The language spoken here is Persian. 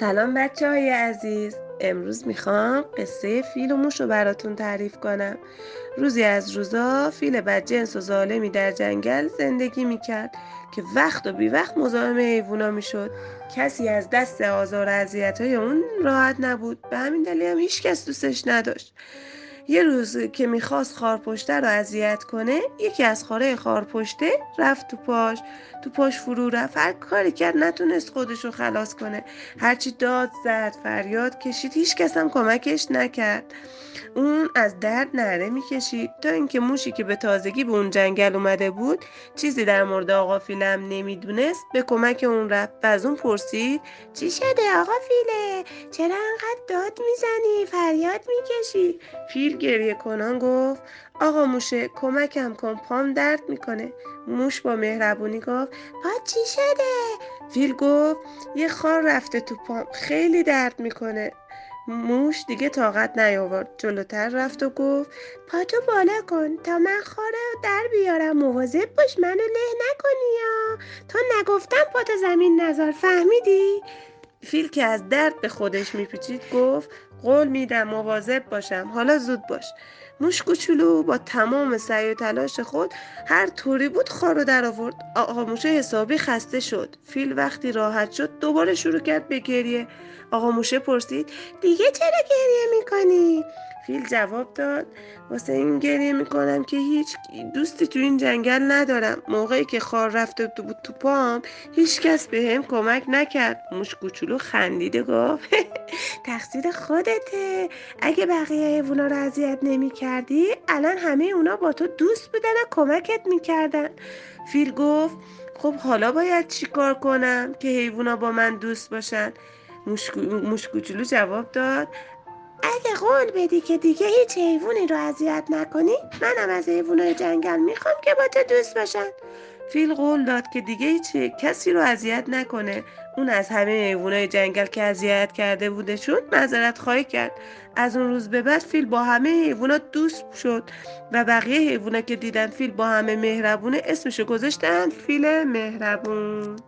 سلام بچه‌های عزیز، امروز میخوام قصه فیل و موش رو براتون تعریف کنم. روزی از روزا فیل بدجنس و ظالمی در جنگل زندگی میکرد که وقت و بی وقت مزاحم حیوونا میشد. کسی از دست آزار و اذیت‌های اون راحت نبود، به همین دلیل هم هیچ کس دوستش نداشت. یه روز که میخواست خارپشته رو اذیت کنه، یکی از خاره خارپشته رفت تو پاش فرو رفت. هر کاری کرد نتونست خودش رو خلاص کنه، هرچی داد زد فریاد کشید هیچ کس هم کمکش نکرد. اون از درد نعره میکشید تا اینکه موشی که به تازگی به اون جنگل اومده بود، چیزی در مورد آقا فیلم نمیدونست، به کمک اون رفت و از اون پرسید چی شده آقا فیله؟ چرا انقدر داد میزنی؟ فریاد میکشی؟ فیل گریه کنان گفت آقا موشه کمکم کن، پام درد میکنه. موش با مهربونی گفت پات چی شده؟ فیل گفت یه خار رفته تو پام، خیلی درد میکنه. موش دیگه طاقت نیاورد، جلوتر رفت و گفت پاتو بالا کن تا من خاره در بیارم، مواظب باش منو له نکنی یا تو نگفتم پاتو زمین نذار، فهمیدی؟ فیل که از درد به خودش میپیچید گفت قول میدم مواظب باشم، حالا زود باش. موش کوچولو با تمام سعی و تلاش خود هر طوری بود خارو در آورد. آقا موشه حسابی خسته شد. فیل وقتی راحت شد دوباره شروع کرد به گریه. آقا موشه پرسید دیگه چرا گریه میکنی؟ فیل جواب داد واسه این گریه میکنم که هیچ دوستی تو این جنگل ندارم. موقعی که خار رفته بود تو پام هیچ کس به هم کمک نکرد. موش کوچولو خندیده گفت تقصیر خودته، اگه بقیه حیونا رو اذیت نمیکردی الان همه اونا با تو دوست بودن و کمکت میکردن. فیل گفت خب حالا باید چیکار کنم که حیونا با من دوست باشن؟ موش کوچولو جواب داد اگه قول بدی که دیگه هیچ حیوانی رو اذیت نکنی، منم از حیوانای جنگل میخوام که با تو دوست باشن. فیل قول داد که دیگه هیچ کسی رو اذیت نکنه. اون از همه حیوانای جنگل که اذیت کرده بودشون معذرت خواهی کرد. از اون روز به بعد فیل با همه حیوانا دوست شد و بقیه حیوانا که دیدن فیل با همه مهربونه اسمشو گذاشتن فیل مهربون.